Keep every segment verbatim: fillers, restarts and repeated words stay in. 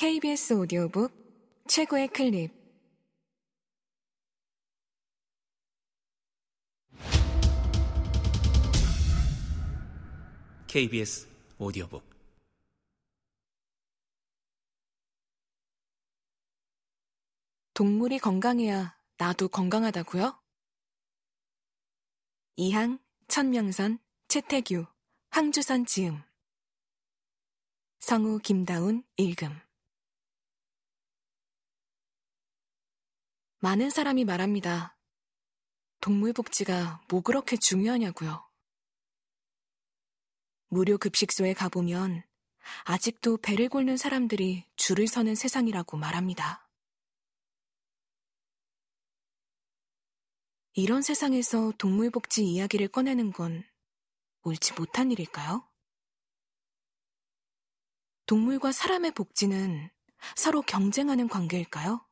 케이비에스 오디오북 최고의 클립. 케이비에스 오디오북 동물이 건강해야 나도 건강하다고요? 이항, 천명선, 채태규, 황주선 지음. 성우 김다운 읽음. 많은 사람이 말합니다. 동물 복지가 뭐 그렇게 중요하냐고요. 무료 급식소에 가보면 아직도 배를 곪는 사람들이 줄을 서는 세상이라고 말합니다. 이런 세상에서 동물 복지 이야기를 꺼내는 건 옳지 못한 일일까요? 동물과 사람의 복지는 서로 경쟁하는 관계일까요?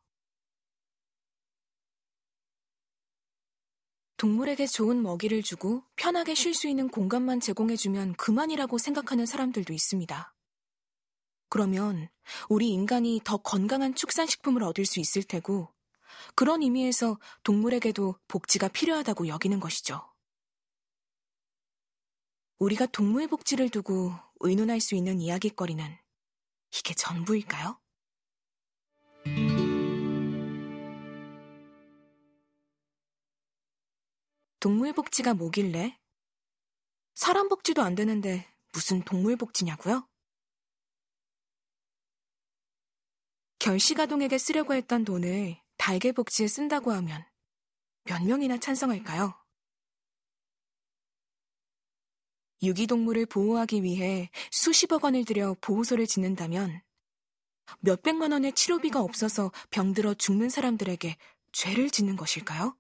동물에게 좋은 먹이를 주고 편하게 쉴 수 있는 공간만 제공해주면 그만이라고 생각하는 사람들도 있습니다. 그러면 우리 인간이 더 건강한 축산식품을 얻을 수 있을 테고, 그런 의미에서 동물에게도 복지가 필요하다고 여기는 것이죠. 우리가 동물 복지를 두고 의논할 수 있는 이야기거리는 이게 전부일까요? 동물 복지가 뭐길래? 사람 복지도 안 되는데 무슨 동물 복지냐고요? 결식아동에게 쓰려고 했던 돈을 달걀 복지에 쓴다고 하면 몇 명이나 찬성할까요? 유기동물을 보호하기 위해 수십억 원을 들여 보호소를 짓는다면 몇백만 원의 치료비가 없어서 병들어 죽는 사람들에게 죄를 짓는 것일까요?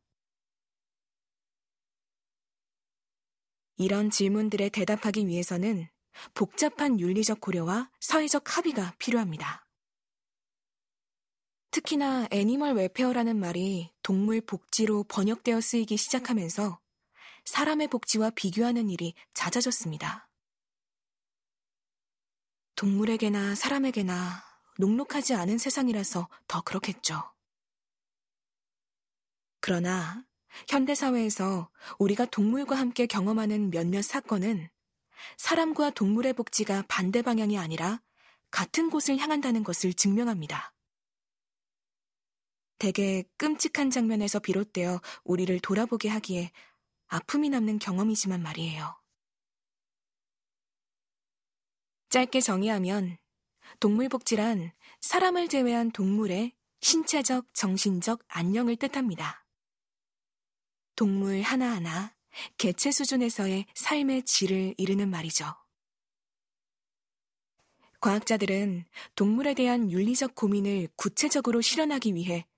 이런 질문들에 대답하기 위해서는 복잡한 윤리적 고려와 사회적 합의가 필요합니다. 특히나 애니멀 웰페어라는 말이 동물 복지로 번역되어 쓰이기 시작하면서 사람의 복지와 비교하는 일이 잦아졌습니다. 동물에게나 사람에게나 녹록하지 않은 세상이라서 더 그렇겠죠. 그러나 현대사회에서 우리가 동물과 함께 경험하는 몇몇 사건은 사람과 동물의 복지가 반대 방향이 아니라 같은 곳을 향한다는 것을 증명합니다. 대개 끔찍한 장면에서 비롯되어 우리를 돌아보게 하기에 아픔이 남는 경험이지만 말이에요. 짧게 정의하면 동물 복지란 사람을 제외한 동물의 신체적, 정신적 안녕을 뜻합니다. 동물 하나하나 개체 수준에서의 삶의 질을 이루는 말이죠. 과학자들은 동물에 대한 윤리적 고민을 구체적으로 실현하기 위해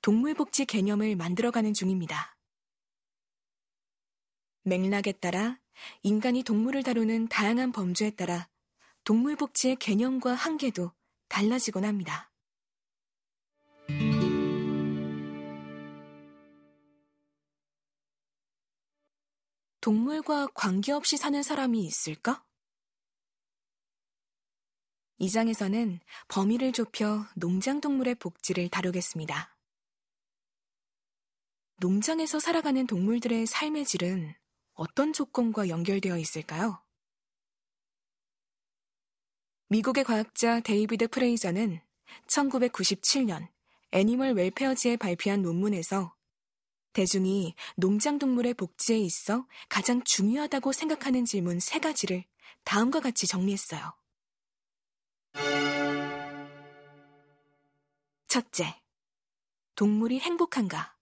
동물복지 개념을 만들어가는 중입니다. 맥락에 따라 인간이 동물을 다루는 다양한 범주에 따라 동물복지의 개념과 한계도 달라지곤 합니다. 동물과 관계없이 사는 사람이 있을까? 이 장에서는 범위를 좁혀 농장동물의 복지를 다루겠습니다. 농장에서 살아가는 동물들의 삶의 질은 어떤 조건과 연결되어 있을까요? 미국의 과학자 데이비드 프레이저는 천구백구십칠 년 애니멀 웰페어지에 발표한 논문에서 대중이 농장동물의 복지에 있어 가장 중요하다고 생각하는 질문 세 가지를 다음과 같이 정리했어요. 첫째, 동물이 행복한가?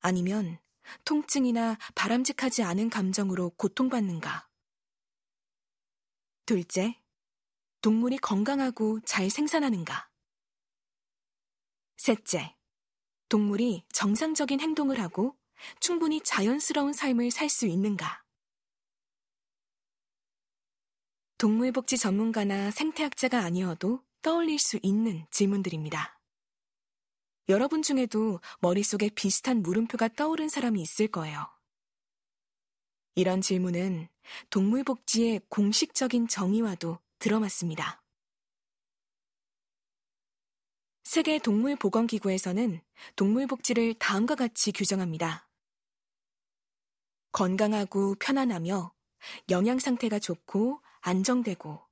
아니면 통증이나 바람직하지 않은 감정으로 고통받는가? 둘째, 동물이 건강하고 잘 생산하는가? 셋째, 동물이 정상적인 행동을 하고 충분히 자연스러운 삶을 살 수 있는가? 동물복지 전문가나 생태학자가 아니어도 떠올릴 수 있는 질문들입니다. 여러분 중에도 머릿속에 비슷한 물음표가 떠오른 사람이 있을 거예요. 이런 질문은 동물복지의 공식적인 정의와도 들어맞습니다. 세계 동물보건기구에서는 동물복지를 다음과 같이 규정합니다. 건강하고 편안하며 영양상태가 좋고 안정되고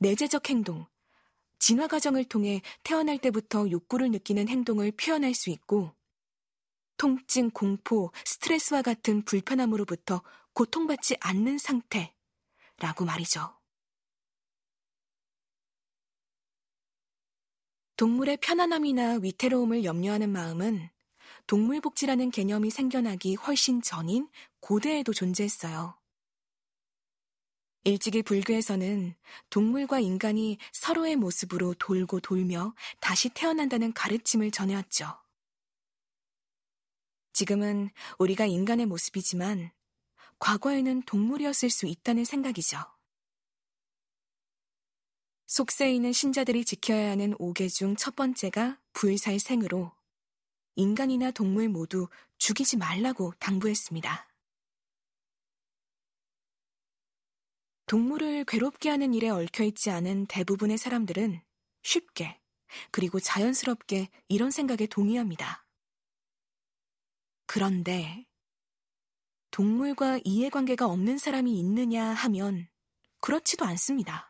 내재적 행동, 진화 과정을 통해 태어날 때부터 욕구를 느끼는 행동을 표현할 수 있고 통증, 공포, 스트레스와 같은 불편함으로부터 고통받지 않는 상태라고 말이죠. 동물의 편안함이나 위태로움을 염려하는 마음은 동물복지라는 개념이 생겨나기 훨씬 전인 고대에도 존재했어요. 일찍이 불교에서는 동물과 인간이 서로의 모습으로 돌고 돌며 다시 태어난다는 가르침을 전해왔죠. 지금은 우리가 인간의 모습이지만 과거에는 동물이었을 수 있다는 생각이죠. 속세에는 신자들이 지켜야 하는 오 개 중 첫 번째가 불살생으로 인간이나 동물 모두 죽이지 말라고 당부했습니다. 동물을 괴롭게 하는 일에 얽혀있지 않은 대부분의 사람들은 쉽게 그리고 자연스럽게 이런 생각에 동의합니다. 그런데 동물과 이해관계가 없는 사람이 있느냐 하면 그렇지도 않습니다.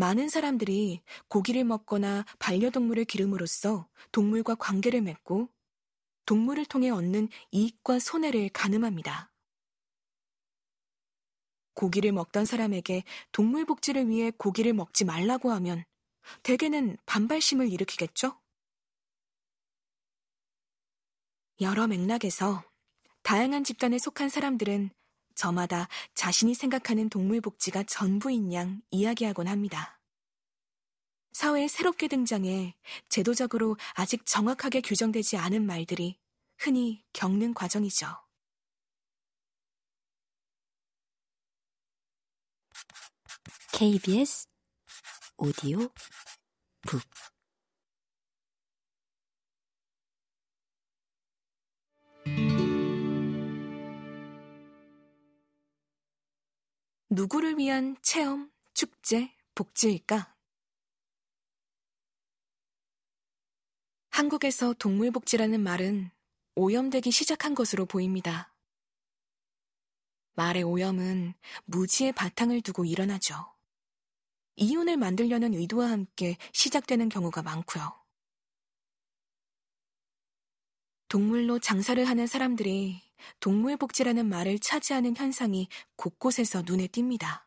많은 사람들이 고기를 먹거나 반려동물을 기름으로써 동물과 관계를 맺고 동물을 통해 얻는 이익과 손해를 가늠합니다. 고기를 먹던 사람에게 동물 복지를 위해 고기를 먹지 말라고 하면 대개는 반발심을 일으키겠죠? 여러 맥락에서 다양한 집단에 속한 사람들은 저마다 자신이 생각하는 동물복지가 전부인 양 이야기하곤 합니다. 사회에 새롭게 등장해 제도적으로 아직 정확하게 규정되지 않은 말들이 흔히 겪는 과정이죠. 케이비에스 오디오북 누구를 위한 체험, 축제, 복지일까? 한국에서 동물복지라는 말은 오염되기 시작한 것으로 보입니다. 말의 오염은 무지의 바탕을 두고 일어나죠. 이윤을 만들려는 의도와 함께 시작되는 경우가 많고요. 동물로 장사를 하는 사람들이 동물복지라는 말을 차지하는 현상이 곳곳에서 눈에 띕니다.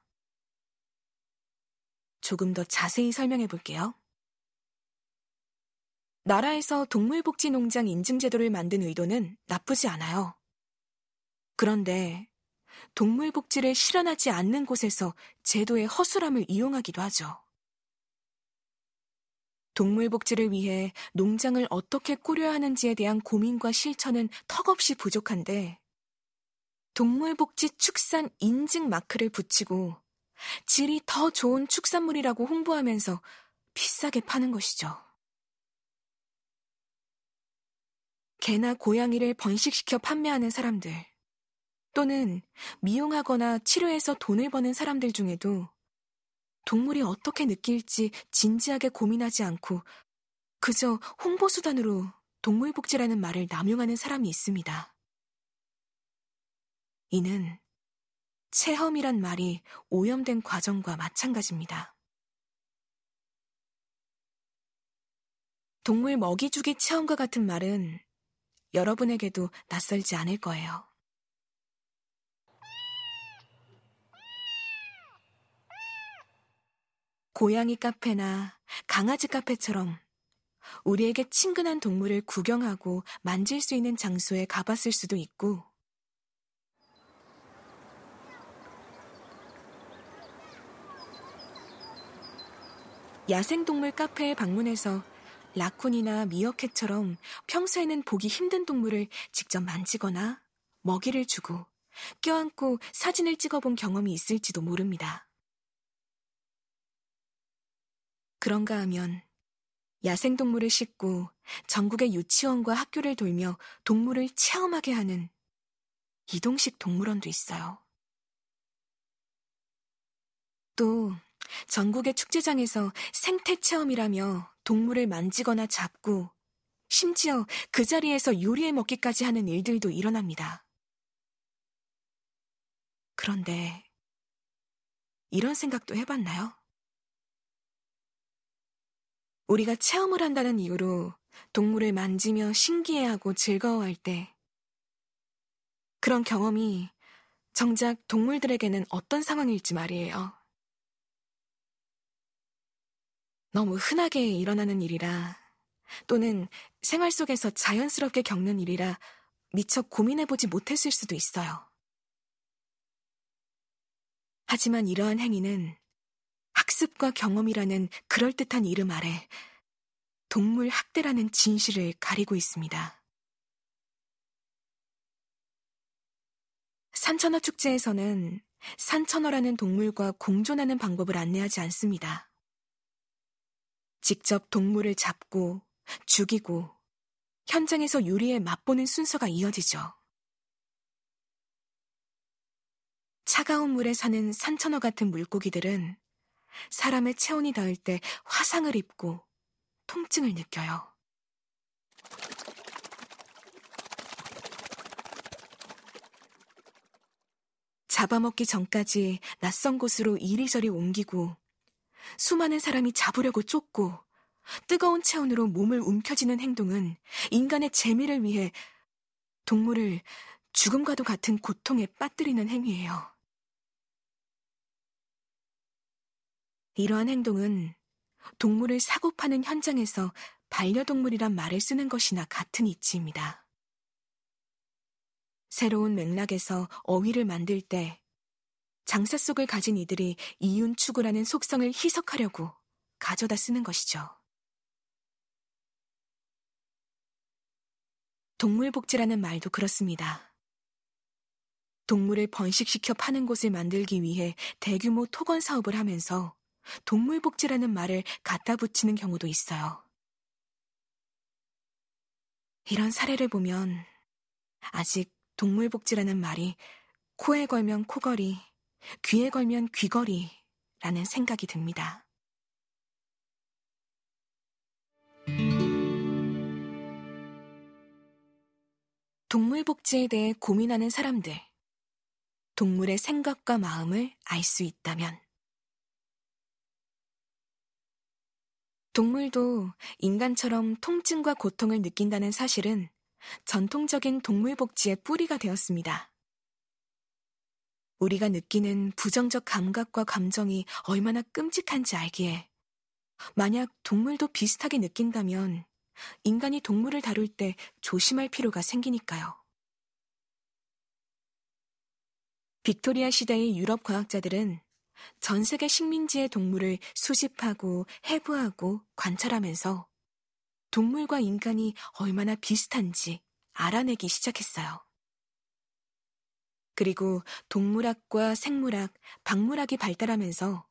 조금 더 자세히 설명해 볼게요. 나라에서 동물복지 농장 인증제도를 만든 의도는 나쁘지 않아요. 그런데 동물복지를 실현하지 않는 곳에서 제도의 허술함을 이용하기도 하죠. 동물복지를 위해 농장을 어떻게 꾸려야 하는지에 대한 고민과 실천은 턱없이 부족한데 동물복지 축산 인증 마크를 붙이고 질이 더 좋은 축산물이라고 홍보하면서 비싸게 파는 것이죠. 개나 고양이를 번식시켜 판매하는 사람들 또는 미용하거나 치료해서 돈을 버는 사람들 중에도 동물이 어떻게 느낄지 진지하게 고민하지 않고 그저 홍보수단으로 동물복지라는 말을 남용하는 사람이 있습니다. 이는 체험이란 말이 오염된 과정과 마찬가지입니다. 동물 먹이주기 체험과 같은 말은 여러분에게도 낯설지 않을 거예요. 고양이 카페나 강아지 카페처럼 우리에게 친근한 동물을 구경하고 만질 수 있는 장소에 가봤을 수도 있고 야생동물 카페에 방문해서 라쿤이나 미어캣처럼 평소에는 보기 힘든 동물을 직접 만지거나 먹이를 주고 껴안고 사진을 찍어본 경험이 있을지도 모릅니다. 그런가 하면 야생동물을 싣고 전국의 유치원과 학교를 돌며 동물을 체험하게 하는 이동식 동물원도 있어요. 또 전국의 축제장에서 생태체험이라며 동물을 만지거나 잡고 심지어 그 자리에서 요리해 먹기까지 하는 일들도 일어납니다. 그런데 이런 생각도 해봤나요? 우리가 체험을 한다는 이유로 동물을 만지며 신기해하고 즐거워할 때 그런 경험이 정작 동물들에게는 어떤 상황일지 말이에요. 너무 흔하게 일어나는 일이라 또는 생활 속에서 자연스럽게 겪는 일이라 미처 고민해보지 못했을 수도 있어요. 하지만 이러한 행위는 학습과 경험이라는 그럴듯한 이름 아래 동물 학대라는 진실을 가리고 있습니다. 산천어 축제에서는 산천어라는 동물과 공존하는 방법을 안내하지 않습니다. 직접 동물을 잡고 죽이고 현장에서 요리에 맛보는 순서가 이어지죠. 차가운 물에 사는 산천어 같은 물고기들은 사람의 체온이 닿을 때 화상을 입고 통증을 느껴요. 잡아먹기 전까지 낯선 곳으로 이리저리 옮기고 수많은 사람이 잡으려고 쫓고 뜨거운 체온으로 몸을 움켜쥐는 행동은 인간의 재미를 위해 동물을 죽음과도 같은 고통에 빠뜨리는 행위예요. 이러한 행동은 동물을 사고 파는 현장에서 반려동물이란 말을 쓰는 것이나 같은 이치입니다. 새로운 맥락에서 어휘를 만들 때 장사 속을 가진 이들이 이윤 추구라는 속성을 희석하려고 가져다 쓰는 것이죠. 동물복지라는 말도 그렇습니다. 동물을 번식시켜 파는 곳을 만들기 위해 대규모 토건 사업을 하면서 동물복지라는 말을 갖다 붙이는 경우도 있어요. 이런 사례를 보면 아직 동물복지라는 말이 코에 걸면 코걸이, 귀에 걸면 귀걸이라는 생각이 듭니다. 동물복지에 대해 고민하는 사람들, 동물의 생각과 마음을 알 수 있다면 동물도 인간처럼 통증과 고통을 느낀다는 사실은 전통적인 동물복지의 뿌리가 되었습니다. 우리가 느끼는 부정적 감각과 감정이 얼마나 끔찍한지 알기에 만약 동물도 비슷하게 느낀다면 인간이 동물을 다룰 때 조심할 필요가 생기니까요. 빅토리아 시대의 유럽 과학자들은 전 세계 식민지의 동물을 수집하고 해부하고 관찰하면서 동물과 인간이 얼마나 비슷한지 알아내기 시작했어요. 그리고 동물학과 생물학, 박물학이 발달하면서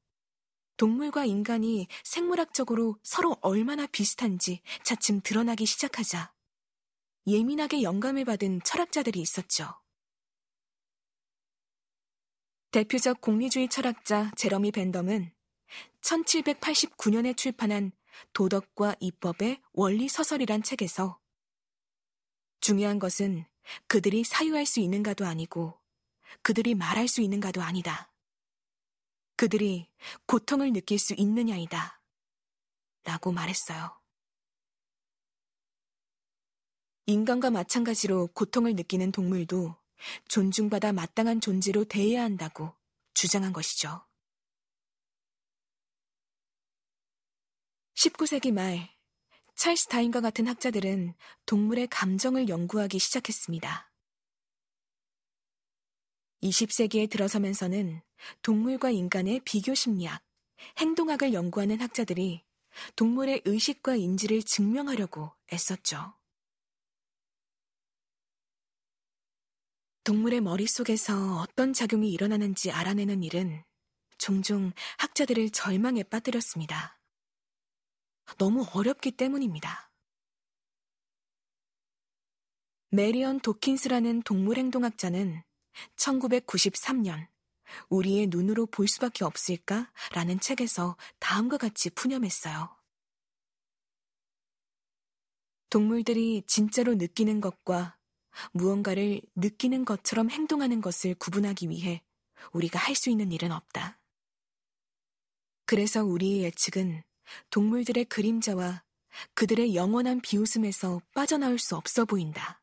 동물과 인간이 생물학적으로 서로 얼마나 비슷한지 차츰 드러나기 시작하자 예민하게 영감을 받은 철학자들이 있었죠. 대표적 공리주의 철학자 제러미 벤덤은 천칠백팔십구 년에 출판한 도덕과 이법의 원리서설이란 책에서 중요한 것은 그들이 사유할 수 있는가도 아니고 그들이 말할 수 있는가도 아니다. 그들이 고통을 느낄 수 있느냐이다. 라고 말했어요. 인간과 마찬가지로 고통을 느끼는 동물도 존중받아 마땅한 존재로 대해야 한다고 주장한 것이죠. 십구 세기 말, 찰스 다윈과 같은 학자들은 동물의 감정을 연구하기 시작했습니다. 이십 세기에 들어서면서는 동물과 인간의 비교심리학, 행동학을 연구하는 학자들이 동물의 의식과 인지를 증명하려고 애썼죠. 동물의 머릿속에서 어떤 작용이 일어나는지 알아내는 일은 종종 학자들을 절망에 빠뜨렸습니다. 너무 어렵기 때문입니다. 메리언 도킨스라는 동물행동학자는 천구백구십삼 년 우리의 눈으로 볼 수밖에 없을까? 라는 책에서 다음과 같이 푸념했어요. 동물들이 진짜로 느끼는 것과 무언가를 느끼는 것처럼 행동하는 것을 구분하기 위해 우리가 할 수 있는 일은 없다. 그래서 우리의 예측은 동물들의 그림자와 그들의 영원한 비웃음에서 빠져나올 수 없어 보인다.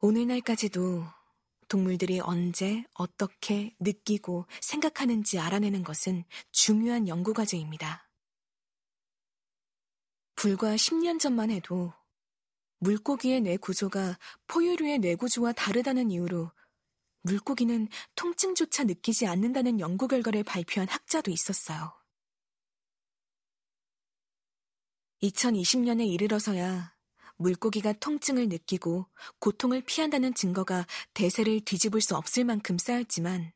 오늘날까지도 동물들이 언제 어떻게 느끼고 생각하는지 알아내는 것은 중요한 연구과제입니다. 불과 십 년 전만 해도 물고기의 뇌 구조가 포유류의 뇌 구조와 다르다는 이유로 물고기는 통증조차 느끼지 않는다는 연구 결과를 발표한 학자도 있었어요. 이천이십 년에 이르러서야 물고기가 통증을 느끼고 고통을 피한다는 증거가 대세를 뒤집을 수 없을 만큼 쌓였지만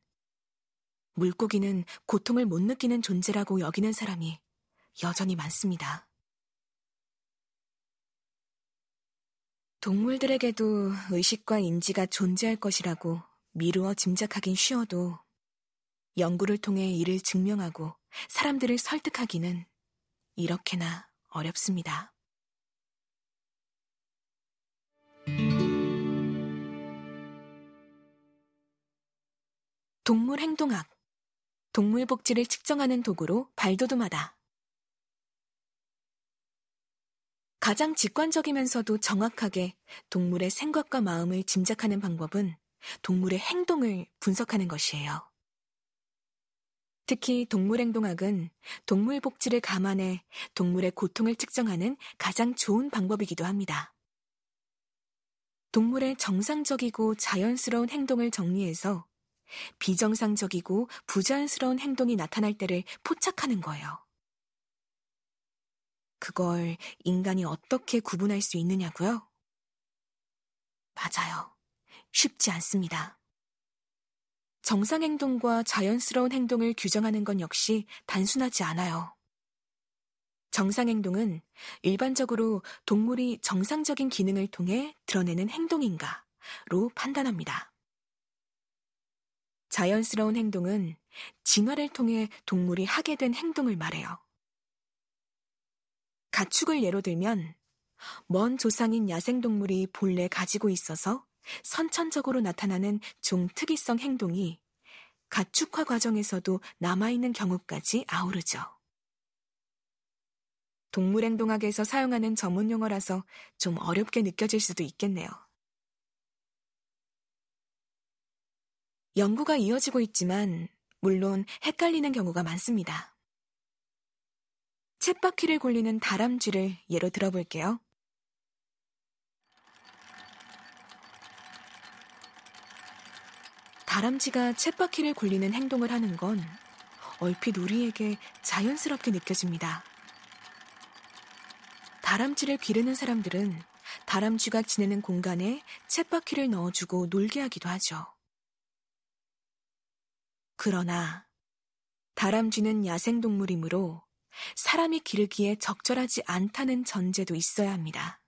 물고기는 고통을 못 느끼는 존재라고 여기는 사람이 여전히 많습니다. 동물들에게도 의식과 인지가 존재할 것이라고 미루어 짐작하긴 쉬워도 연구를 통해 이를 증명하고 사람들을 설득하기는 이렇게나 어렵습니다. 동물 행동학, 동물 복지를 측정하는 도구로 발돋움하다. 가장 직관적이면서도 정확하게 동물의 생각과 마음을 짐작하는 방법은 동물의 행동을 분석하는 것이에요. 특히 동물 행동학은 동물 복지를 감안해 동물의 고통을 측정하는 가장 좋은 방법이기도 합니다. 동물의 정상적이고 자연스러운 행동을 정리해서 비정상적이고 부자연스러운 행동이 나타날 때를 포착하는 거예요. 그걸 인간이 어떻게 구분할 수 있느냐고요? 맞아요. 쉽지 않습니다. 정상 행동과 자연스러운 행동을 규정하는 건 역시 단순하지 않아요. 정상 행동은 일반적으로 동물이 정상적인 기능을 통해 드러내는 행동인가로 판단합니다. 자연스러운 행동은 진화를 통해 동물이 하게 된 행동을 말해요. 가축을 예로 들면 먼 조상인 야생동물이 본래 가지고 있어서 선천적으로 나타나는 종 특이성 행동이 가축화 과정에서도 남아있는 경우까지 아우르죠. 동물행동학에서 사용하는 전문 용어라서 좀 어렵게 느껴질 수도 있겠네요. 연구가 이어지고 있지만 물론 헷갈리는 경우가 많습니다. 쳇바퀴를 굴리는 다람쥐를 예로 들어볼게요. 다람쥐가 쳇바퀴를 굴리는 행동을 하는 건 얼핏 우리에게 자연스럽게 느껴집니다. 다람쥐를 기르는 사람들은 다람쥐가 지내는 공간에 쳇바퀴를 넣어주고 놀게 하기도 하죠. 그러나 다람쥐는 야생동물이므로 사람이 기르기에 적절하지 않다는 전제도 있어야 합니다.